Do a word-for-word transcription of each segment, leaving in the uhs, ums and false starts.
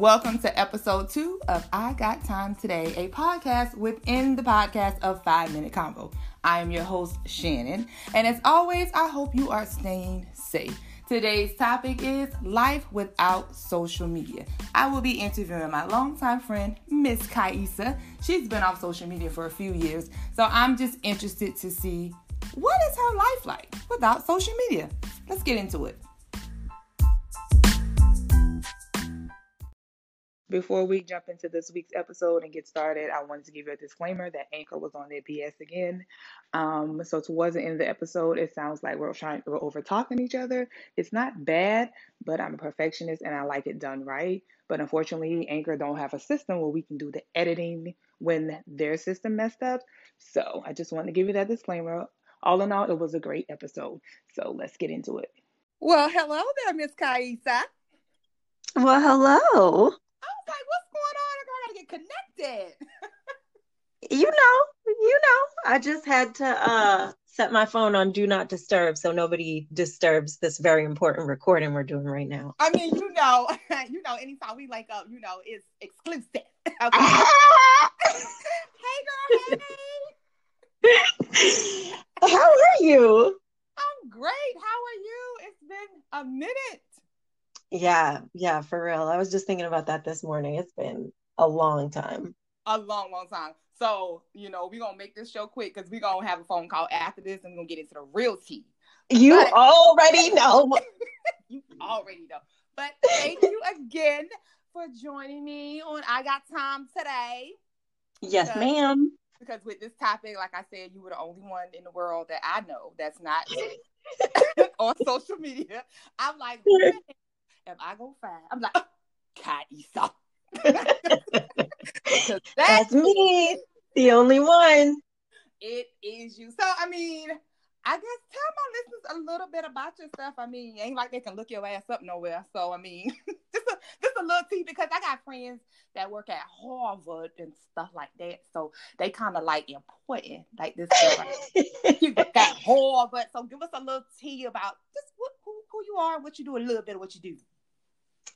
Welcome to episode two of I Got Time Today, a podcast within the podcast of Five Minute Convo. I am your host, Shannon, and as always, I hope you are staying safe. Today's topic is life without social media. I will be interviewing my longtime friend, Miss Kaisa. She's been off social media for a few years, so I'm just interested to see what is her life like without social media. Let's get into it. Before we jump into this week's episode and get started, I wanted to give you a disclaimer that Anchor was on their B S again. Um, so towards the end of the episode, it sounds like we're trying we're over talking each other. It's not bad, but I'm a perfectionist and I like it done right. But unfortunately, Anchor don't have a system where we can do the editing when their system messed up. So I just wanted to give you that disclaimer. All in all, it was a great episode. So let's get into it. Well, hello there, Miss Kaisa. Well, hello. Like, what's going on? I gotta get connected. you know, you know. I just had to uh, set my phone on do not disturb so nobody disturbs this very important recording we're doing right now. I mean, you know, you know, anytime we link up, you know, it's exclusive. Okay. Hey, girl, hey. How are you? I'm great. How are you? It's been a minute. Yeah, yeah, for real. I was just thinking about that this morning. It's been a long time. A long, long time. So, you know, we're going to make this show quick because we're going to have a phone call after this and we're going to get into the real tea. You but- already know. You already know. But thank you again for joining me on I Got Time Today. Yes, because, ma'am. Because with this topic, like I said, you were the only one in the world that I know that's not on social media. I'm like, man. Am I gonna find? I'm like, Kaisa. that's, that's me, the only one. It is you. So, I mean, I guess tell my listeners a little bit about your stuff. I mean, ain't like they can look your ass up nowhere. So, I mean, just a, just a little tea because I got friends that work at Harvard and stuff like that. So, they kind of like important, like this. Like, you got that Harvard. So, give us a little tea about just what, who, who you are, what you do, a little bit of what you do.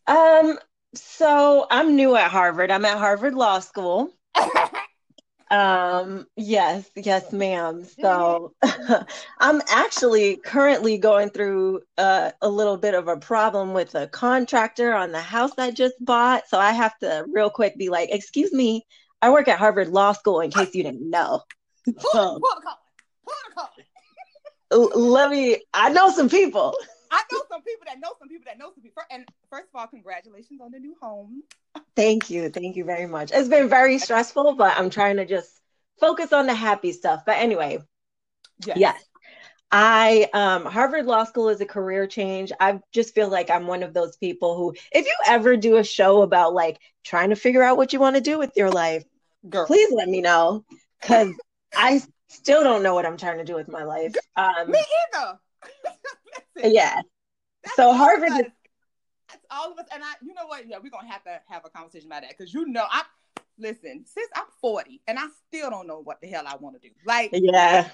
Um, so I'm new at Harvard. I'm at Harvard Law School. um, yes, yes, ma'am. So I'm actually currently going through uh, a little bit of a problem with a contractor on the house I just bought. So I have to real quick be like, excuse me, I work at Harvard Law School in case you didn't know. So, let me, I know some people. I know some people that know some people that know some people. And first of all, congratulations on the new home. Thank you. Thank you very much. It's been very stressful, but I'm trying to just focus on the happy stuff. But anyway, yes, yes. I, um, Harvard Law School is a career change. I just feel like I'm one of those people who, if you ever do a show about like trying to figure out what you want to do with your life, girl, please let me know. Cause I still don't know what I'm trying to do with my life. Um, me either. Yeah. That's so Harvard is, that's all of us. And I, you know what? Yeah, we're going to have to have a conversation about that. Because, you know, I listen, since I'm forty and I still don't know what the hell I want to do. Like, yeah,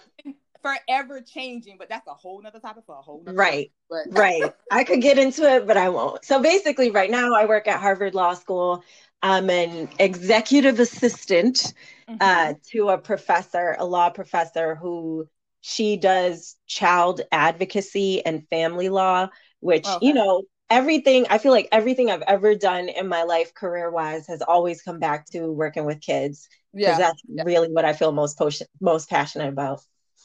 forever changing. But that's a whole nother topic for a whole nother right. Topic, but. Right. I could get into it, but I won't. So basically right now I work at Harvard Law School. I'm an executive assistant mm-hmm. uh, to a professor, a law professor who she does child advocacy and family law, which, okay. you know, everything, I feel like everything I've ever done in my life career-wise has always come back to working with kids. Yeah. Because that's yeah. really what I feel most po- most passionate about.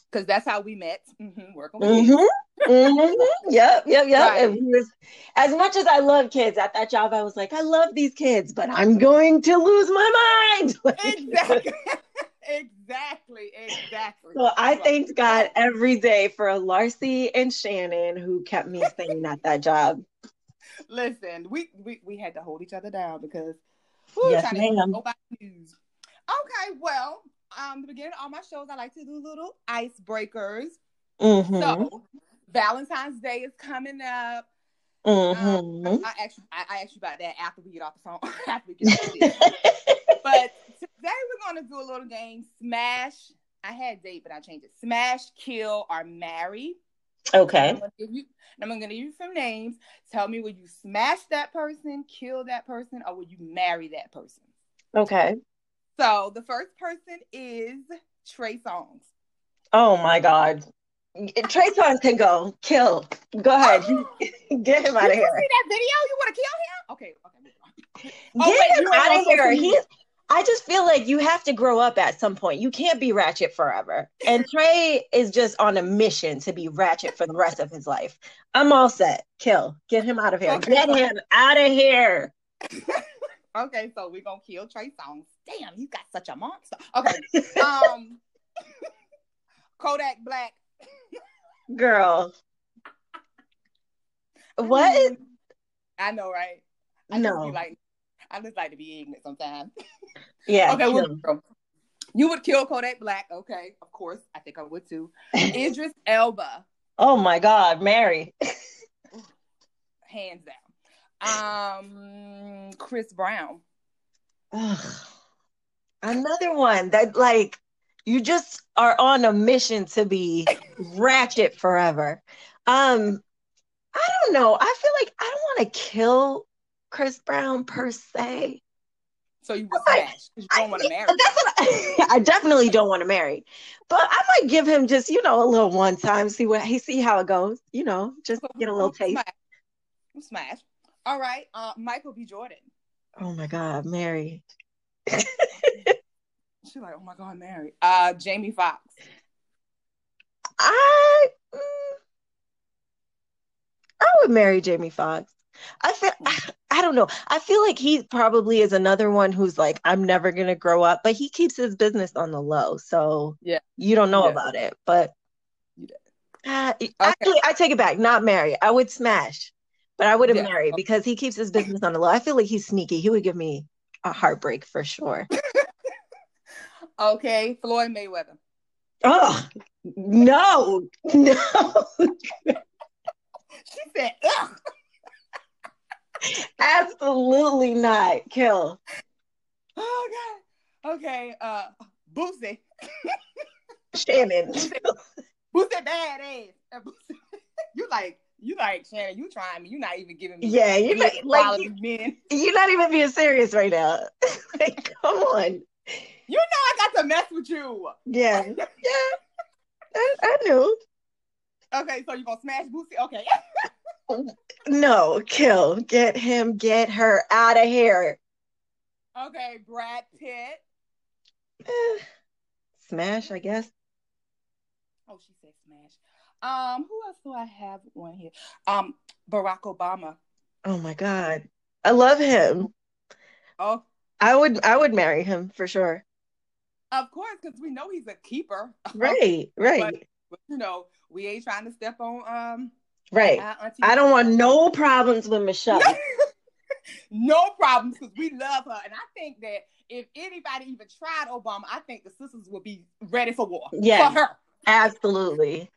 Because that's how we met. Mm-hmm. Working with mm-hmm. kids. mm-hmm. Yep, yep, yep. Right. And was, as much as I love kids, at that job, I was like, I love these kids, but I'm going to lose my mind. Exactly. Exactly, exactly. So I thanked God every day for Larcy and Shannon who kept me staying at that job. Listen, we, we we had to hold each other down because whew, yes, ma'am. Okay, well, um, the beginning of all my shows, I like to do little icebreakers. Mm-hmm. So Valentine's Day is coming up. Mm-hmm. Um, I asked you, I, I asked you about that after we get off the phone. After we get off the but today we're going to do a little game. Smash. I had date, but I changed it. Smash, kill, or marry. Okay. I'm gonna give you, I'm gonna give you some names. Tell me, would you smash that person, kill that person, or would you marry that person? Okay. So the first person is Trey Songz. Oh my God. Trey Songz can go. Kill. Go ahead. Get him out of here. You see that video? You want to kill him? Okay. Okay. Oh, Get wait, him out of here. He's, I just feel like you have to grow up at some point. You can't be ratchet forever. And Trey is just on a mission to be ratchet for the rest of his life. I'm all set. Kill. Get him out of here. Okay. Get him out of here. Okay, so we're going to kill Trey Songz. Damn, you got such a monster. Okay. Um, Kodak Black. Girl. What? I know, right? I no. Just like, I just like to be ignorant sometimes. Yeah. Okay, well, you would kill Kodak Black. Okay, of course. I think I would too. Idris Elba. Oh my God, Mary. Hands down. Um, Chris Brown. Ugh. Another one that, like, you just are on a mission to be ratchet forever. Um, I don't know. I feel like I don't want to kill Chris Brown per se. So you would smash. Like, you don't want to marry. That's what I, I definitely don't want to marry. But I might give him just, you know, a little one time, see what he see how it goes. You know, just get a little taste. I'm smashed. All right, uh, Michael B. Jordan. Oh my God, Mary. She's like, oh my God, Mary. Uh, Jamie Foxx. I, mm, I would marry Jamie Foxx. I feel, I, I don't know. I feel like he probably is another one who's like, I'm never gonna grow up, but he keeps his business on the low, so yeah, you don't know yeah. about it. But uh, okay. Actually, I take it back. Not marry. I would smash. But I wouldn't yeah. marry because he keeps his business on the low. I feel like he's sneaky. He would give me a heartbreak for sure. Okay, Floyd Mayweather. Oh, no. No. She said, ugh. Absolutely not. Kill. Oh, God. Okay, uh, Boosie. Shannon. Boosie bad ass. You like... You like, Shannon, you trying me. You're not even giving me. Yeah, you're not, like, you, you're not even being serious right now. Like, come on. You know I got to mess with you. Yeah. Yeah. I, I knew. Okay, so you're going to smash Boosie? Okay. No, kill. Get him, get her out of here. Okay, Brad Pitt. Eh, smash, I guess. Oh, she said smash. Um, who else do I have on here? Um, Barack Obama. Oh my God, I love him. Oh, I would, I would marry him for sure. Of course, because we know he's a keeper. Right, right. But, but, you know, we ain't trying to step on. Um, right. I don't want no problems with Michelle. No problems, because we love her, and I think that if anybody even tried Obama, I think the sisters would be ready for war. Yeah, for her. Absolutely.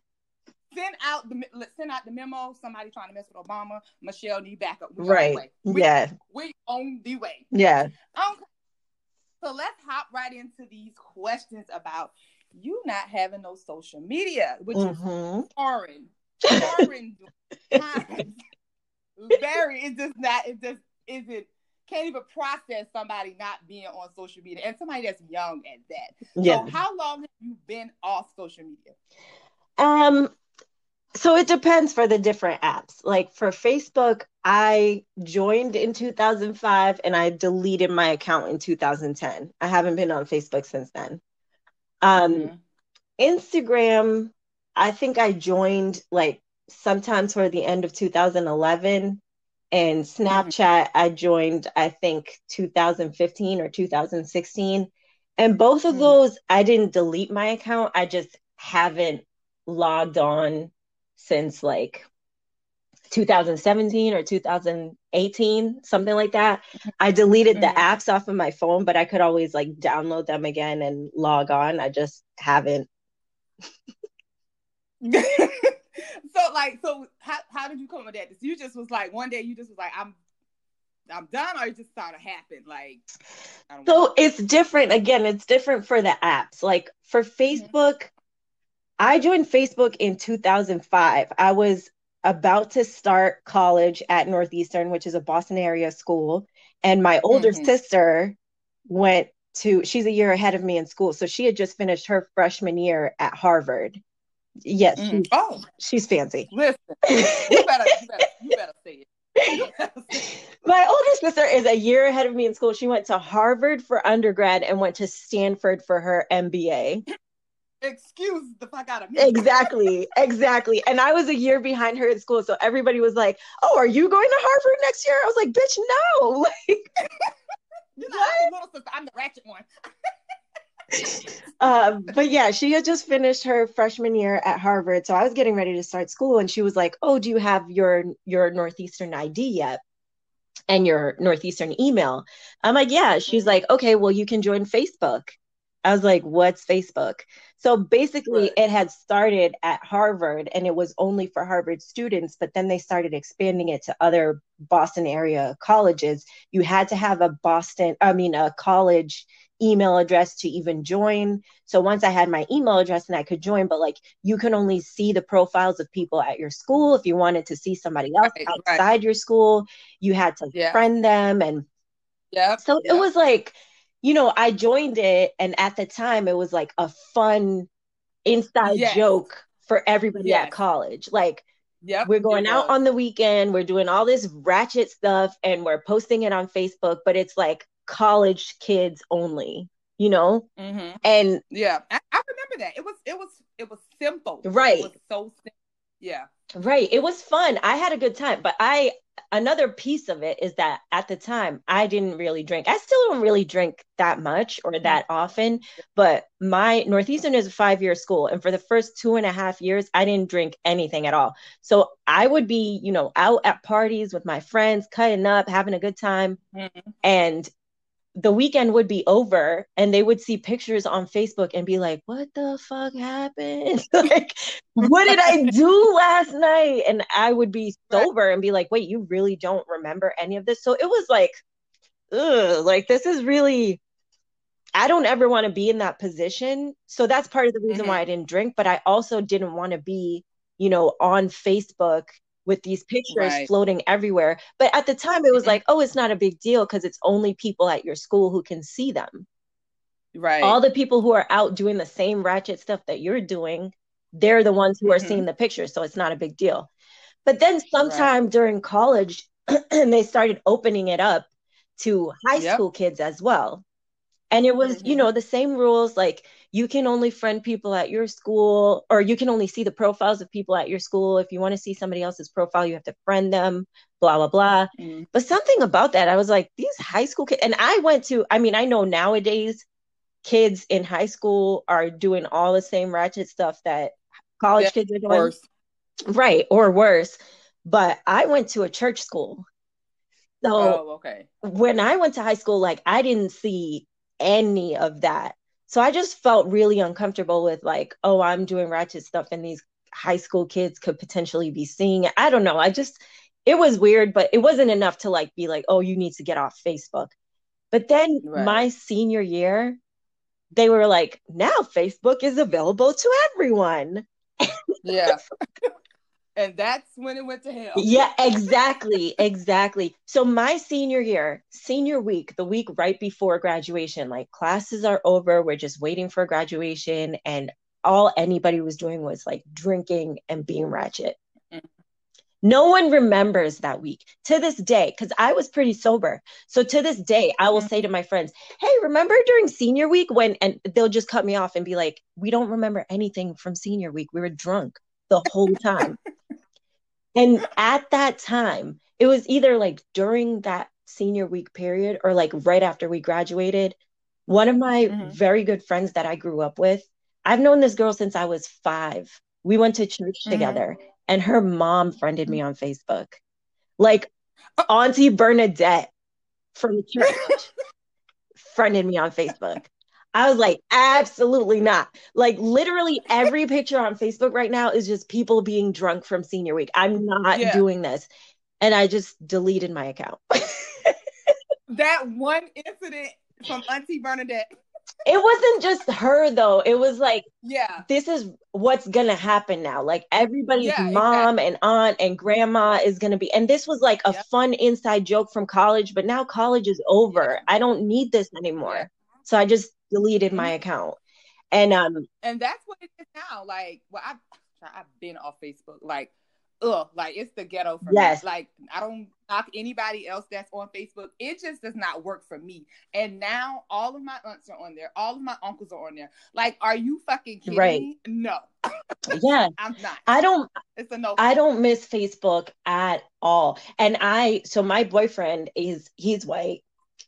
Send out the send out the memo. Somebody trying to mess with Obama. Michelle need backup. We're right. We, yeah. We on the way. Yeah. Um, so let's hop right into these questions about you not having no social media, which mm-hmm. is foreign. Foreign. Very. It's just not. It just isn't. Can't even process somebody not being on social media, and somebody that's young at that. Yeah. So how long have you been off social media? Um. So it depends for the different apps. Like for Facebook, I joined in two thousand five and I deleted my account in two thousand ten. I haven't been on Facebook since then. Um, mm-hmm. Instagram, I think I joined like sometime toward the end of two thousand eleven. And Snapchat, mm-hmm. I joined, I think, two thousand fifteen or two thousand sixteen. And both of mm-hmm. those, I didn't delete my account. I just haven't logged on since like two thousand seventeen or two thousand eighteen, something like that. I deleted mm-hmm. the apps off of my phone, but I could always like download them again and log on. I just haven't. So like, so how how did you come with that? You just was like, one day you just was like, I'm I'm done, or it just started happening? Like, I don't so know. It's different. Again, it's different for the apps. Like for Facebook, mm-hmm. I joined Facebook in two thousand five. I was about to start college at Northeastern, which is a Boston area school. And my older mm-hmm. sister went to, she's a year ahead of me in school. So she had just finished her freshman year at Harvard. Yes. Mm-hmm. She's, oh, she's fancy. Listen, you better, you better, you better say it. My older sister is a year ahead of me in school. She went to Harvard for undergrad and went to Stanford for her M B A. Excuse the fuck out of me. Exactly, exactly. And I was a year behind her in school, so everybody was like, "Oh, are you going to Harvard next year?" I was like, "Bitch, no!" Like, you know, I'm the little sister. I'm the ratchet one. uh, but yeah, she had just finished her freshman year at Harvard, so I was getting ready to start school, and she was like, "Oh, do you have your your Northeastern I D yet?" And your Northeastern email. I'm like, yeah. She's like, okay, well, you can join Facebook. I was like, what's Facebook? So basically, it had started at Harvard and it was only for Harvard students, but then they started expanding it to other Boston area colleges. You had to have a Boston, I mean, a college email address to even join. So once I had my email address and I could join, but like you can only see the profiles of people at your school. If you wanted to see somebody else right, outside right. your school, you had to yeah. friend them. And yeah, so yeah. it was like, you know, I joined it. And at the time it was like a fun inside yes. joke for everybody yes. at college. Like yep, we're going out on the weekend, we're doing all this ratchet stuff and we're posting it on Facebook, but it's like college kids only, you know? Mm-hmm. And yeah, I, I remember that. It was, it was, it was simple. Right. It was so simple. Yeah. Right. It was fun. I had a good time, but I, another piece of it is that at the time I didn't really drink. I still don't really drink that much or that often, but my Northeastern is a five-year school. And for the first two and a half years, I didn't drink anything at all. So I would be, you know, out at parties with my friends, cutting up, having a good time. Mm-hmm. And the weekend would be over and they would see pictures on Facebook and be like, what the fuck happened? Like, what did I do last night? And I would be sober and be like, wait, you really don't remember any of this? So it was like, ugh, like this is really, I don't ever want to be in that position. So that's part of the reason mm-hmm. why I didn't drink, but I also didn't want to be, you know, on Facebook with these pictures right. floating everywhere. But at the time it was like, oh, it's not a big deal because it's only people at your school who can see them. Right. All the people who are out doing the same ratchet stuff that you're doing, they're the ones who are mm-hmm. seeing the pictures. So it's not a big deal. But then sometime right. during college, they started opening it up to high yep. school kids as well. And it was, mm-hmm. you know, the same rules, like you can only friend people at your school or you can only see the profiles of people at your school. If you want to see somebody else's profile, you have to friend them, blah, blah, blah. Mm-hmm. But something about that, I was like, these high school kids, and I went to, I mean, I know nowadays kids in high school are doing all the same ratchet stuff that college yeah, kids are doing. Worse. Right. Or worse. But I went to a church school. So oh, okay. when I went to high school, like I didn't see any of that. So I just felt really uncomfortable with like, oh, I'm doing ratchet stuff and these high school kids could potentially be seeing it. I don't know. I just, it was weird, but it wasn't enough to like, be like, oh, you need to get off Facebook. But then right. my senior year, they were like, now Facebook is available to everyone. Yeah. And that's when it went to hell. Yeah, exactly. Exactly. So my senior year, senior week, the week right before graduation, like classes are over. We're just waiting for graduation. And all anybody was doing was like drinking and being ratchet. Mm-hmm. No one remembers that week to this day, because I was pretty sober. So to this day, I will mm-hmm. say to my friends, hey, remember during senior week when, and they'll just cut me off and be like, we don't remember anything from senior week. We were drunk the whole time. And at that time, it was either like during that senior week period or like right after we graduated, one of my mm-hmm. very good friends that I grew up with, I've known this girl since I was five. We went to church mm-hmm. together and her mom friended me on Facebook. Like Auntie Bernadette from church friended me on Facebook. I was like, absolutely not. Like literally every picture on Facebook right now is just people being drunk from senior week. I'm not yeah. doing this. And I just deleted my account. That one incident from Auntie Bernadette. It wasn't just her though. It was like, yeah, this is what's gonna happen now. Like everybody's yeah, mom exactly. and aunt and grandma is gonna be, and this was like a yeah. fun inside joke from college, but now college is over. Yeah. I don't need this anymore. Yeah. So I just deleted my account. And um and that's what it is now. Like, well, I've I've been off Facebook. Like, ugh, like it's the ghetto for yes. me. Like, I don't knock anybody else that's on Facebook. It just does not work for me. And now all of my aunts are on there. All of my uncles are on there. Like, are you fucking kidding right. me? No. Yeah. I'm not. I don't it's a no. I don't miss Facebook at all. And I so my boyfriend is he's white.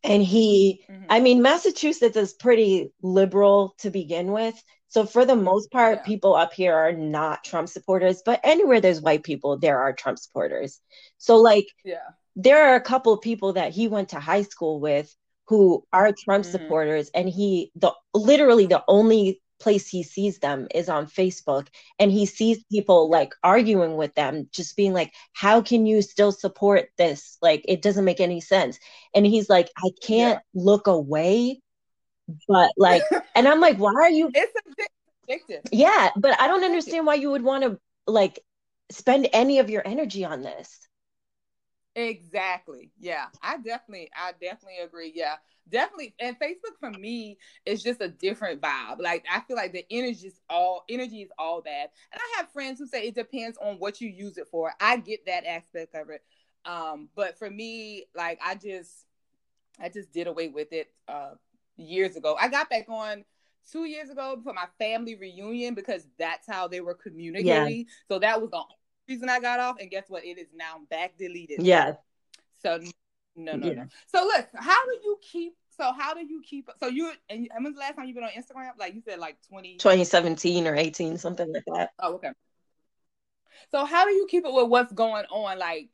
And he, mm-hmm. I mean, Massachusetts is pretty liberal to begin with. So for the most part, yeah. people up here are not Trump supporters, but anywhere there's white people, there are Trump supporters. So like, yeah. there are a couple of people that he went to high school with who are Trump mm-hmm. supporters. And he, the literally the only place he sees them is on Facebook. And he sees people like arguing with them, just being like, how can you still support this? Like, it doesn't make any sense. And he's like, I can't yeah. look away. But like, and I'm like, why are you? It's addictive. Yeah. But I don't understand why you would want to like spend any of your energy on this. Exactly. Yeah. I definitely, I definitely agree. Yeah. Definitely. And Facebook for me is just a different vibe. Like, I feel like the energy is all energy is all bad. And I have friends who say it depends on what you use it for. I get that aspect of it. Um, but for me, like I just I just did away with it uh years ago. I got back on two years ago for my family reunion because that's how they were communicating. Yeah. So that was the reason I got off. And guess what? It is now back deleted. Yeah. So no, no, yeah. no. So look, how do you keep, so how do you keep, so you, and when's the last time you've been on Instagram? Like you said, like twenty twenty seventeen or eighteen, something like that. Oh, okay. So how do you keep it with what's going on? Like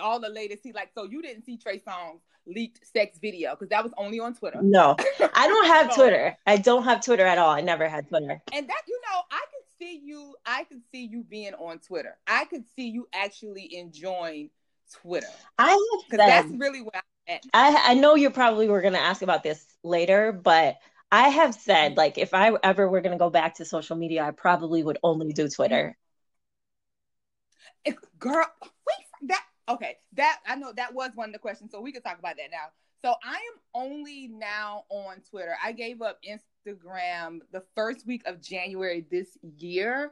all the latest, see, like, so you didn't see Trey Songz leaked sex video because that was only on Twitter. No, I don't have Twitter. I don't have Twitter at all. I never had Twitter. And that, you know, I could see you, I could see you being on Twitter. I could see you actually enjoying Twitter. I have because that's really where I'm at. I, I know you probably were going to ask about this later, but I have said, like, if I ever were going to go back to social media, I probably would only do Twitter. It's, girl, wait, that. Okay, that I know that was one of the questions, so we could talk about that now. So I am only now on Twitter. I gave up Instagram the first week of January this year,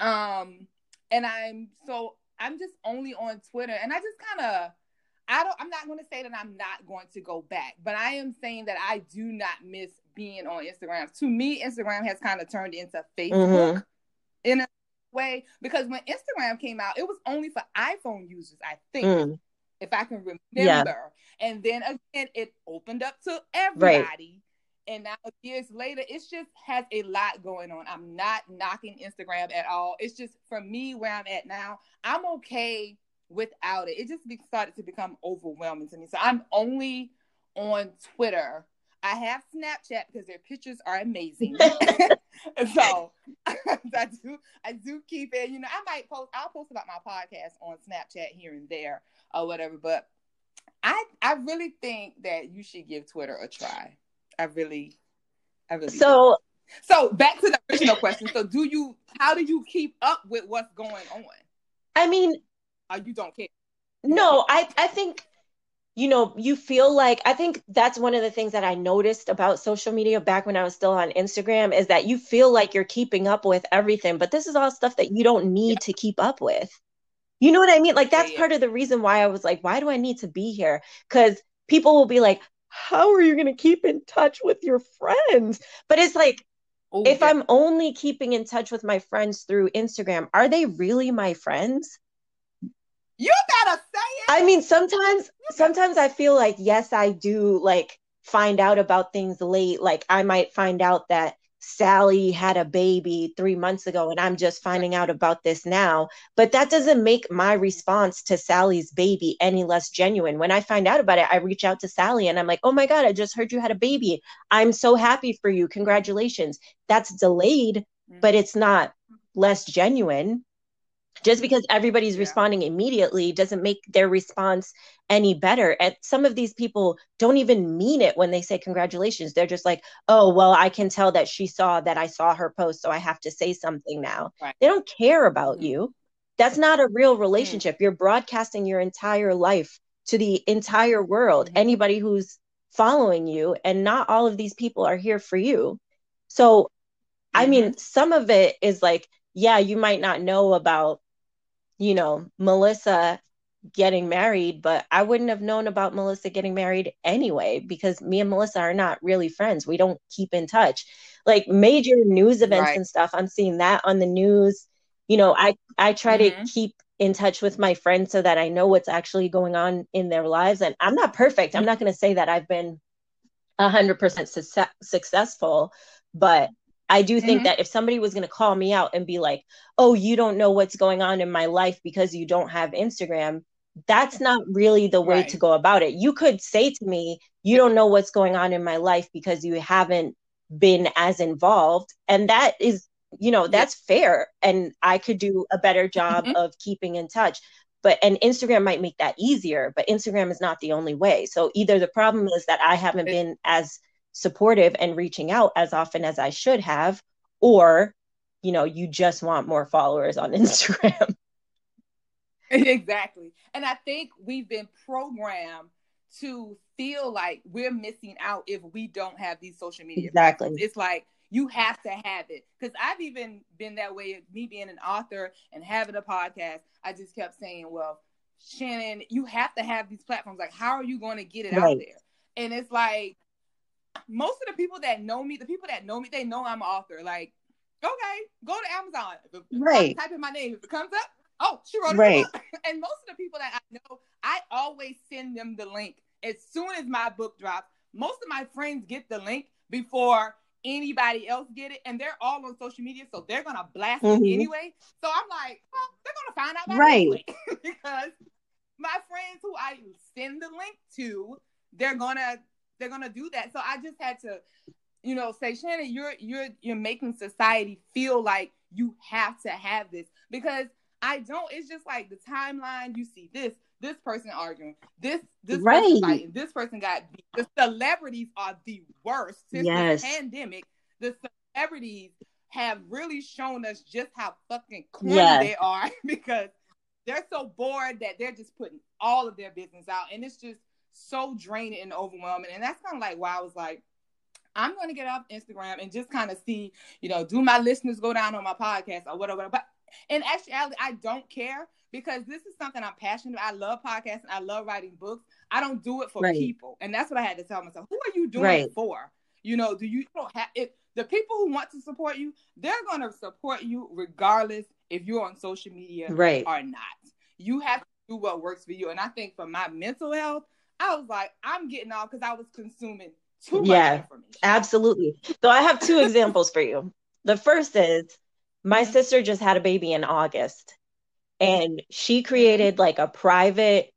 um, and I'm so I'm just only on Twitter, and I just kind of I don't I'm not going to say that I'm not going to go back, but I am saying that I do not miss being on Instagram. To me, Instagram has kind of turned into Facebook mm-hmm. in a way, because when Instagram came out, it was only for iPhone users, I think, mm. if I can remember. Yeah. And then again, it opened up to everybody. Right. And now years later, it's just has a lot going on. I'm not knocking Instagram at all. It's just for me where I'm at now, I'm okay without it. It just be, started to become overwhelming to me. So I'm only on Twitter. I have Snapchat because their pictures are amazing. So I do, I do keep it. You know, I might post. I'll post about my podcast on Snapchat here and there or whatever. But I, I really think that you should give Twitter a try. I really, I really. So, do. so back to the original question. So, do you? How do you keep up with what's going on? I mean, oh, you don't care. You no, don't care. I, I think. You know, you feel like, I think that's one of the things that I noticed about social media back when I was still on Instagram is that you feel like you're keeping up with everything, but this is all stuff that you don't need yeah. to keep up with. You know what I mean? Like, that's yeah, yeah. part of the reason why I was like, why do I need to be here? Because people will be like, how are you going to keep in touch with your friends? But it's like, oh, if yeah. I'm only keeping in touch with my friends through Instagram, are they really my friends? You gotta say it. I mean, sometimes, sometimes I feel like, yes, I do like find out about things late. Like I might find out that Sally had a baby three months ago and I'm just finding out about this now, but that doesn't make my response to Sally's baby any less genuine. When I find out about it, I reach out to Sally and I'm like, oh my God, I just heard you had a baby. I'm so happy for you. Congratulations. That's delayed, but it's not less genuine. Just because everybody's yeah. responding immediately doesn't make their response any better. And some of these people don't even mean it when they say congratulations. They're just like, oh, well, I can tell that she saw that I saw her post, so I have to say something now. Right. They don't care about mm-hmm. you. That's not a real relationship. Mm-hmm. You're broadcasting your entire life to the entire world, mm-hmm. anybody who's following you, and not all of these people are here for you. So, mm-hmm. I mean, some of it is like, yeah, you might not know about, you know, Melissa getting married, but I wouldn't have known about Melissa getting married anyway, because me and Melissa are not really friends. We don't keep in touch. Like major news events right. and stuff, I'm seeing that on the news. You know, I, I try mm-hmm. to keep in touch with my friends so that I know what's actually going on in their lives. And I'm not perfect. I'm not going to say that I've been one hundred percent su- successful, but I do think mm-hmm. that if somebody was going to call me out and be like, oh, you don't know what's going on in my life because you don't have Instagram, that's not really the way right. to go about it. You could say to me, you don't know what's going on in my life because you haven't been as involved. And that is, you know, that's yeah. fair. And I could do a better job mm-hmm. of keeping in touch. But and Instagram might make that easier, but Instagram is not the only way. So either the problem is that I haven't been as supportive and reaching out as often as I should have, or, you know, you just want more followers on Instagram. Exactly. And I think we've been programmed to feel like we're missing out if we don't have these social media. Exactly. Platforms. It's like, you have to have it. Because I've even been that way, me being an author and having a podcast. I just kept saying, well, Shannon, you have to have these platforms. Like, how are you going to get it right. out there? And it's like, most of the people that know me, the people that know me, they know I'm an author. Like, okay, go to Amazon. Right. Type in my name. If it comes up, oh, she wrote it. Right. And most of the people that I know, I always send them the link. As soon as my book drops, most of my friends get the link before anybody else get it, and they're all on social media, so they're gonna blast mm-hmm. it anyway. So I'm like, well, they're gonna find out about right. it anyway. Because my friends who I send the link to, they're gonna they're gonna do that. So I just had to, you know, say, Shannon, you're you're you're making society feel like you have to have this, because I don't. It's just like the timeline. You see this this person arguing, this this right. person fighting, this person got beat. The celebrities are the worst since yes. the pandemic. The celebrities have really shown us just how fucking corny yes. they are, because they're so bored that they're just putting all of their business out, and it's just so draining and overwhelming. And that's kind of like why I was like, I'm going to get off Instagram and just kind of see, you know, do my listeners go down on my podcast or whatever. But in actuality, I don't care, because this is something I'm passionate about. I love podcasts and I love writing books. I don't do it for right. people. And that's what I had to tell myself. Who are you doing right. it for? You know, do you, you don't have it? The people who want to support you, they're going to support you regardless if you're on social media right. or not. You have to do what works for you. And I think for my mental health, I was like, I'm getting off because I was consuming too much yeah, information. Absolutely. So I have two examples for you. The first is my mm-hmm. sister just had a baby in August, and she created like a private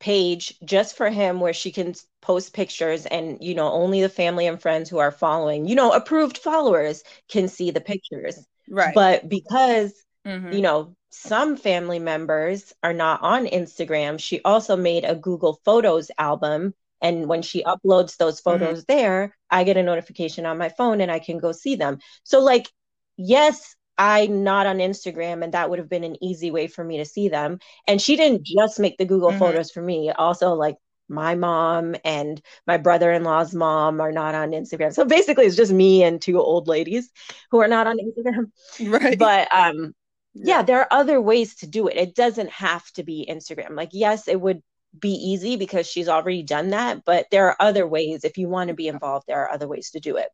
page just for him where she can post pictures, and, you know, only the family and friends who are following, you know, approved followers can see the pictures. Right. But because, mm-hmm. you know, some family members are not on Instagram, she also made a Google Photos album. And when she uploads those photos mm-hmm. there, I get a notification on my phone and I can go see them. So like, yes, I'm not on Instagram, and that would have been an easy way for me to see them. And she didn't just make the Google mm-hmm. Photos for me. Also, like, my mom and my brother-in-law's mom are not on Instagram. So basically it's just me and two old ladies who are not on Instagram. Right. But, um, yeah, there are other ways to do it. It doesn't have to be Instagram. Like, yes, it would be easy because she's already done that, but there are other ways. If you want to be involved, there are other ways to do it.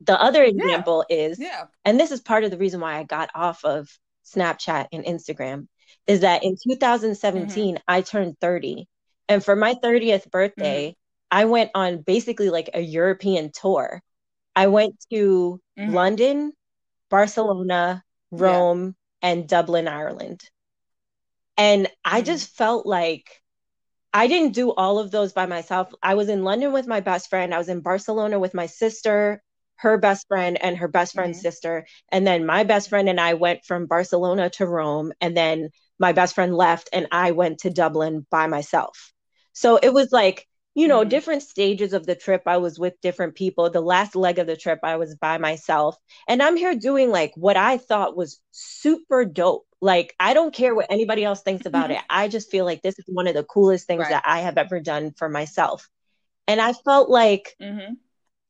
The other example yeah. is, yeah. and this is part of the reason why I got off of Snapchat and Instagram, is that in two thousand seventeen, mm-hmm. I turned thirty. And for my thirtieth birthday, mm-hmm. I went on basically like a European tour. I went to mm-hmm. London, Barcelona, Rome, yeah. and Dublin, Ireland. And I just felt like I didn't do all of those by myself. I was in London with my best friend. I was in Barcelona with my sister. her best friend and her best friend's mm-hmm. sister. And then my best friend and I went from Barcelona to Rome. And then my best friend left and I went to Dublin by myself. So it was like, you know, mm-hmm. different stages of the trip, I was with different people. The last leg of the trip, I was by myself. And I'm here doing like what I thought was super dope. Like, I don't care what anybody else thinks about mm-hmm. it. I just feel like this is one of the coolest things right. that I have ever done for myself. And I felt like mm-hmm.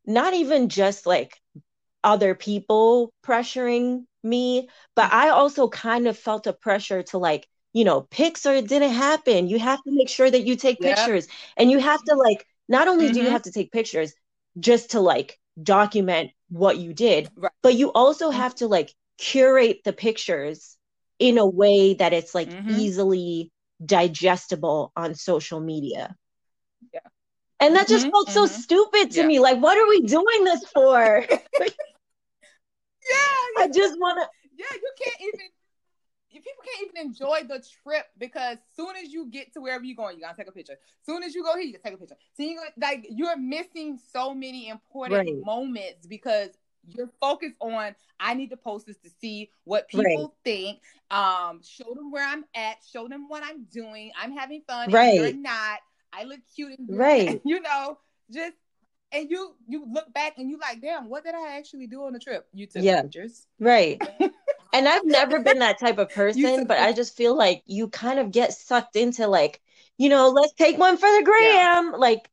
not even just like other people pressuring me, but I also kind of felt a pressure to like, you know, pics or it didn't happen. You have to make sure that you take yep. pictures, and you have to like, not only mm-hmm. do you have to take pictures just to like document what you did, right. but you also have to like curate the pictures in a way that it's like mm-hmm. easily digestible on social media. Yeah. And that just mm-hmm, felt mm-hmm. so stupid to yeah. me. Like, what are we doing this for? yeah, yeah. I just want to. Yeah, you can't even. People can't even enjoy the trip because soon as you get to wherever you're going, you gotta take a picture. Soon as you go here, you gotta take a picture. So you like you're missing so many important right. moments because you're focused on, I need to post this to see what people right. think. Um, show them where I'm at. Show them what I'm doing. I'm having fun. Right. You're not. I look cute and right. you know, just and you you look back and you like, damn, what did I actually do on the trip? You took yeah. pictures. Right. And I've never been that type of person, but I just feel like you kind of get sucked into like, you know, let's take one for the gram. Yeah. Like,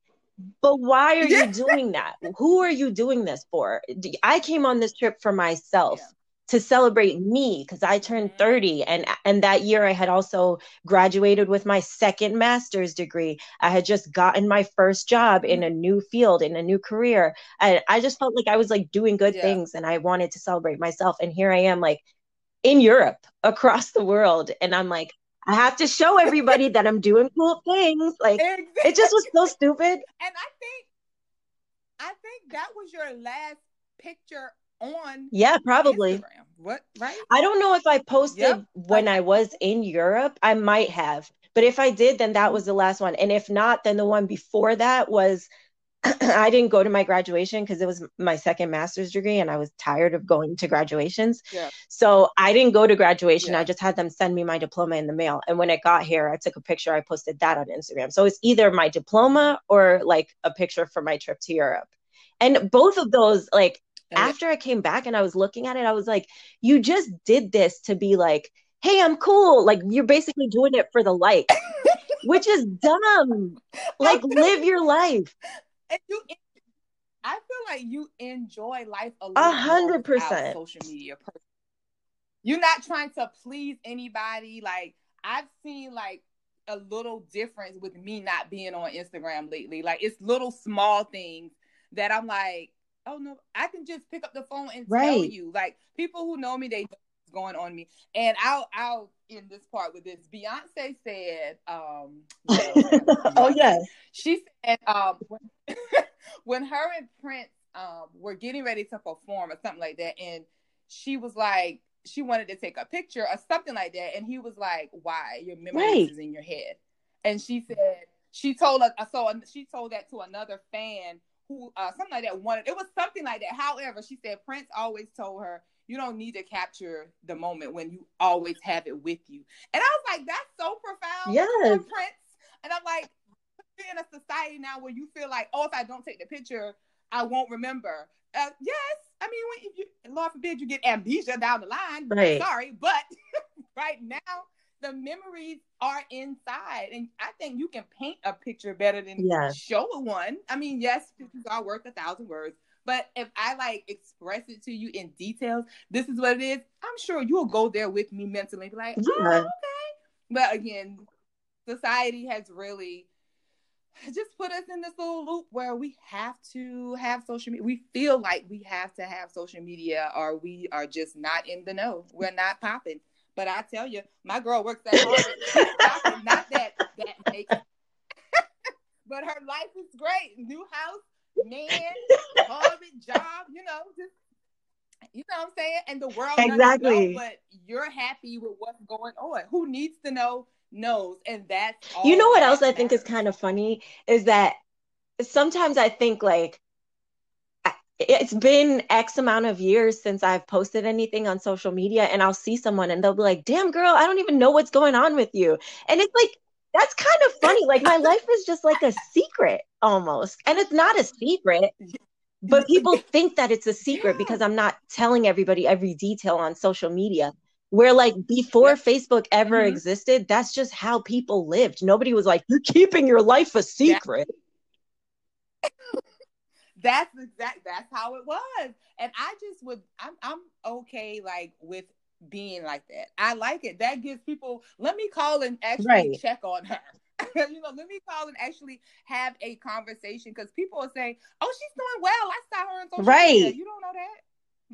but why are you doing that? Who are you doing this for? I came on this trip for myself. Yeah. To celebrate me, because I turned thirty, and and that year I had also graduated with my second master's degree. I had just gotten my first job in a new field, in a new career. And I just felt like I was like doing good yeah. things, and I wanted to celebrate myself. And here I am, like in Europe, across the world, and I'm like, I have to show everybody that I'm doing cool things. Like exactly. It just was so stupid. And I think, I think that was your last picture. On yeah, probably. Instagram. What? Right? I don't know if I posted yep. when I was in Europe. I might have, but if I did, then that was the last one. And if not, then the one before that was I didn't go to my graduation because it was my second master's degree, and I was tired of going to graduations. Yeah. So I didn't go to graduation. Yeah. I just had them send me my diploma in the mail. And when it got here, I took a picture. I posted that on Instagram. So it's either my diploma or like a picture from my trip to Europe, and both of those like. After I came back and I was looking at it, I was like, you just did this to be like, hey, I'm cool. Like, you're basically doing it for the like, which is dumb. Like, live your life. And you, I feel like you enjoy life a little hundred percent. Social media. You're not trying to please anybody. Like, I've seen like a little difference with me not being on Instagram lately. Like, it's little small things that I'm like, oh no, I can just pick up the phone and right. tell you. Like, people who know me, they know what's going on me. And I'll I'll end this part with this. Beyonce said, um, Beyonce, oh yes, she said um, when, when her and Prince um were getting ready to perform or something like that, and she was like, she wanted to take a picture or something like that, and he was like, why? Your memory right. is in your head. And she said she told us. So she told that to another fan. Who uh, something like that wanted it was something like that. However, she said Prince always told her you don't need to capture the moment when you always have it with you. And I was like, that's so profound. Yes, Prince. And I'm like, we're in a society now where you feel like, oh, if I don't take the picture, I won't remember. Uh, yes, I mean, when you, Lord forbid, you get amnesia down the line. Right. Sorry, but right now the memories are inside, and I think you can paint a picture better than yes. show one. I mean, yes, pictures are worth a thousand words, but if I like express it to you in details, this is what it is, I'm sure you'll go there with me mentally, be like, yeah. oh, okay. But again, society has really just put us in this little loop where we have to have social media. We feel like we have to have social media, or we are just not in the know. We're not popping. But I tell you, my girl works that hard. Not that that makes, but her life is great. New house, man, Harvard job. You know, just you know what I'm saying. And the world exactly. Know, but you're happy with what's going on. Who needs to know knows, and that's all. You know what else matters. I think is kind of funny is that sometimes I think like. it's been X amount of years since I've posted anything on social media, and I'll see someone and they'll be like, damn girl, I don't even know what's going on with you. And it's like, that's kind of funny. Like my life is just like a secret almost. And it's not a secret, but people think that it's a secret because I'm not telling everybody every detail on social media. Where like before yeah. Facebook ever mm-hmm. existed, that's just how people lived. Nobody was like, you're keeping your life a secret. That's exact. That's how it was. And I just would, I'm, I'm okay like with being like that. I like it. That gives people, let me call and actually right. check on her. You know, let me call and actually have a conversation, because people will say, oh, she's doing well. I saw her on social right. media. You don't know that?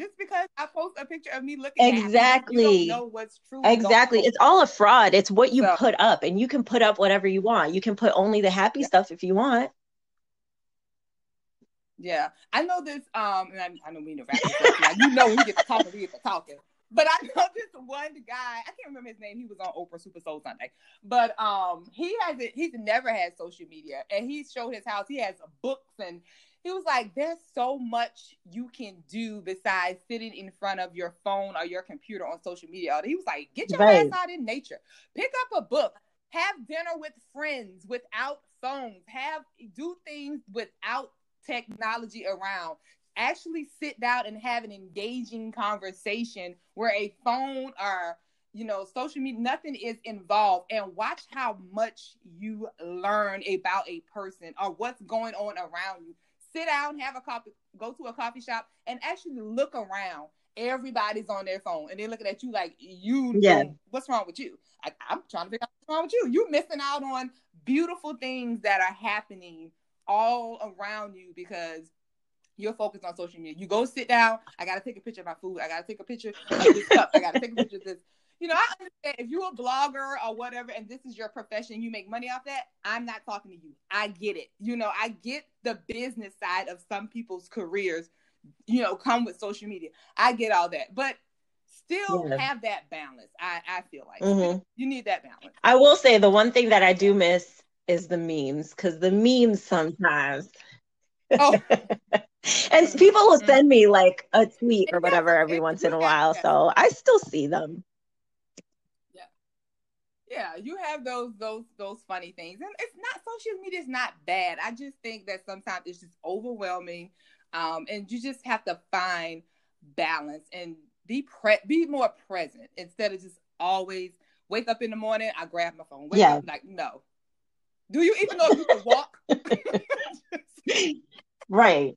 Just because I post a picture of me looking exactly. at it, you don't know what's true. Exactly. It's all a fraud. It's what you so. put up, and you can put up whatever you want. You can put only the happy yeah. stuff if you want. Yeah. I know this, um, and I, I don't mean to wrap this up. Like, you know, we get to talking, we get to talking. But I know this one guy, I can't remember his name. He was on Oprah Super Soul Sunday. But um, he hasn't, he's never had social media. And he showed his house. He has books, and he was like, there's so much you can do besides sitting in front of your phone or your computer on social media. He was like, get your right. ass out in nature. Pick up a book. Have dinner with friends without phones. Have do things without technology around. Actually sit down and have an engaging conversation where a phone or, you know, social media, nothing is involved, and watch how much you learn about a person or what's going on around you. Sit down, have a coffee, go to a coffee shop, and actually look around. Everybody's on their phone, and they're looking at you like, you yeah. what's wrong with you? I, I'm trying to figure out what's wrong with you. You're missing out on beautiful things that are happening all around you because you're focused on social media. You go sit down. I got to take a picture of my food. I got to take a picture of this cup. I got to take a picture of this. You know, I understand if you're a blogger or whatever, and this is your profession, you make money off that. I'm not talking to you. I get it. You know, I get the business side of some people's careers, you know, come with social media. I get all that. But still yeah. have that balance. I, I feel like mm-hmm. you need that balance. I will say the one thing that I do miss is the memes, because the memes sometimes. Oh. And people will send me like a tweet or whatever every once in a while, so I still see them. Yeah, yeah, you have those those those funny things, and it's not social media is not bad. I just think that sometimes it's just overwhelming, um, and you just have to find balance and be pre- be more present instead of just always wake up in the morning. I grab my phone. Wake yeah, up, like no, do you even know if you can walk? Right.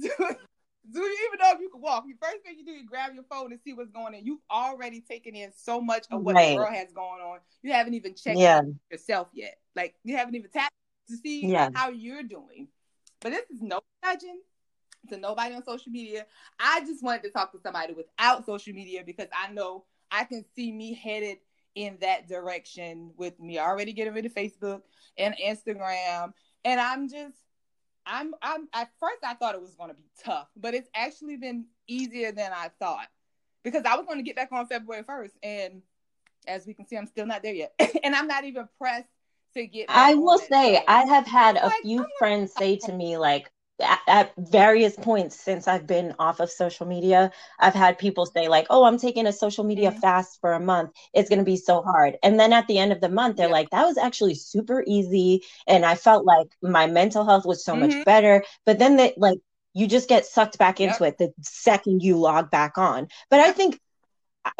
do, do you even know if you can walk? The first thing you do, you grab your phone and see what's going on. You've already taken in so much of what right. the world has going on. You haven't even checked yeah. yourself yet. Like, you haven't even tapped to see yeah. how you're doing. But this is no judging to nobody on social media. I just wanted to talk to somebody without social media because I know I can see me headed in that direction with me already getting rid of Facebook and Instagram. And I'm just I'm, I'm, at first I thought it was going to be tough, but it's actually been easier than I thought, because I was going to get back on February first. And as we can see, I'm still not there yet. And I'm not even pressed to get back I will say, it. I have had a like, few friends say to me, like at, at various points since I've been off of social media, I've had people say like, oh, I'm taking a social media mm-hmm. fast for a month. It's going to be so hard. And then at the end of the month, they're yeah. like, that was actually super easy. And I felt like my mental health was so mm-hmm. much better. But then they, like, you just get sucked back yep. into it the second you log back on. But I think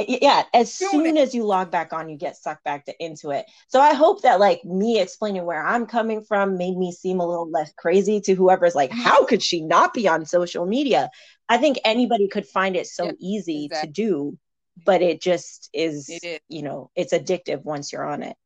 yeah, as soon as you log back on, you get sucked back to, into it. So I hope that like me explaining where I'm coming from made me seem a little less crazy to whoever's like, how could she not be on social media? I think anybody could find it so yeah, easy exactly. to do, but it just is, it is, you know, it's addictive once you're on it.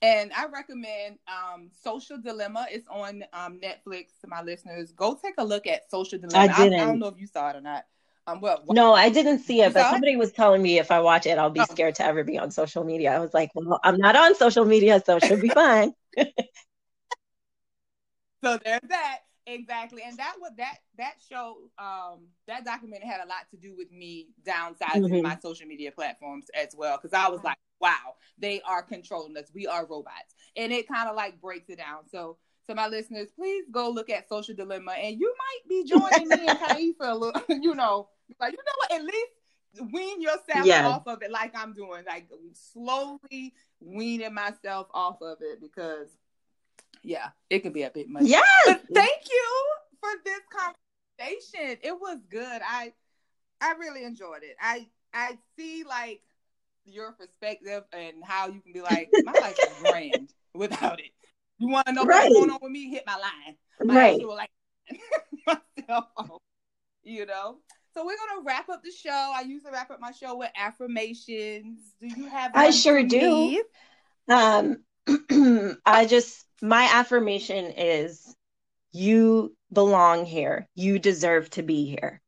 And I recommend um, Social Dilemma. It's on um, Netflix to my listeners. Go take a look at Social Dilemma. I, didn't. I, I don't know if you saw it or not. Um, well, no, I didn't see it, but somebody it? was telling me if I watch it, I'll be oh. scared to ever be on social media. I was like, well, I'm not on social media, so it should be fine. So there's that. Exactly. And that was that that show, um, that documentary had a lot to do with me downsizing mm-hmm. my social media platforms as well, because I was like, wow, they are controlling us. We are robots. And it kind of like breaks it down. So to my listeners, please go look at Social Dilemma, and you might be joining me and Kai for a little, you know, like, you know what, at least wean yourself yes. off of it like I'm doing, like slowly weaning myself off of it, because, yeah, it could be a bit much. Yes! But thank you for this conversation. It was good. I I really enjoyed it. I I see, like, your perspective and how you can be like, my life is grand without it. You want to know right. what's going on with me? Hit my line. My right. actual, like, myself, you know? So we're going to wrap up the show. I usually wrap up my show with affirmations. Do you have I sure do. Um, I just, my affirmation is, you belong here. You deserve to be here.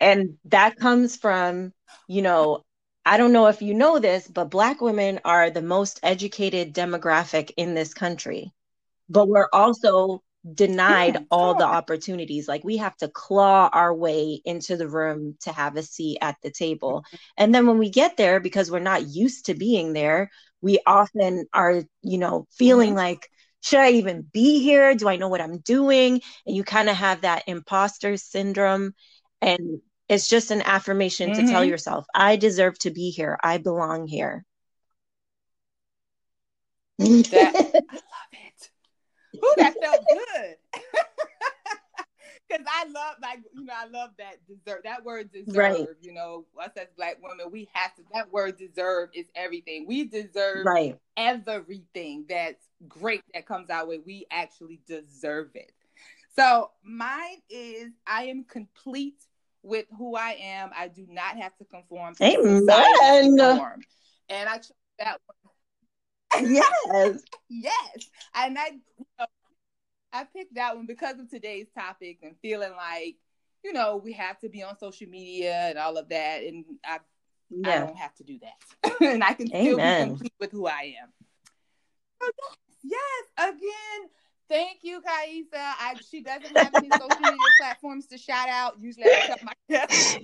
And that comes from, you know, I don't know if you know this, but Black women are the most educated demographic in this country. But we're also denied yeah, all the opportunities. Like, we have to claw our way into the room to have a seat at the table. And then when we get there, because we're not used to being there, we often are, you know, feeling like, should I even be here? Do I know what I'm doing? And you kind of have that imposter syndrome. And it's just an affirmation mm-hmm. to tell yourself, I deserve to be here. I belong here. That, I love it. Ooh, that felt good. Because I love, like, you know, I love that deserve, that word deserve, right. you know, us as Black women, we have to, that word deserve is everything. We deserve right. everything that's great that comes our way. We actually deserve it. So mine is, I am complete with who I am. I do not have to conform to Amen. Conform. And I chose that one. Yes. yes. And I, you know, I picked that one because of today's topic and feeling like, you know, we have to be on social media and all of that. And I, yeah. I don't have to do that. And I can still Amen. Be complete with who I am. So yes, yes. Again, thank you, Kaisa. I, she doesn't have any social media platforms to shout out. Usually I tell my guests.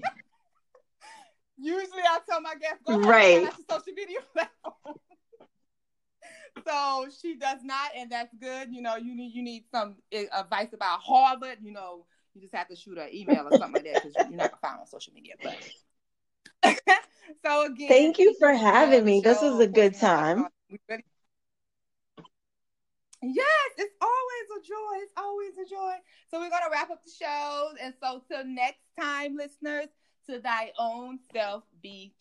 Usually I tell my guests, go ahead right. and shout out to social media platforms. So she does not, and that's good. You know, you need you need some advice about Harvard. You know, you just have to shoot an email or something like that, because you're not going to find on social media. But so again, thank you for having me. This was a good time. Yes, it's always a joy. It's always a joy. So we're going to wrap up the show. And so till next time, listeners, to thy own self be true.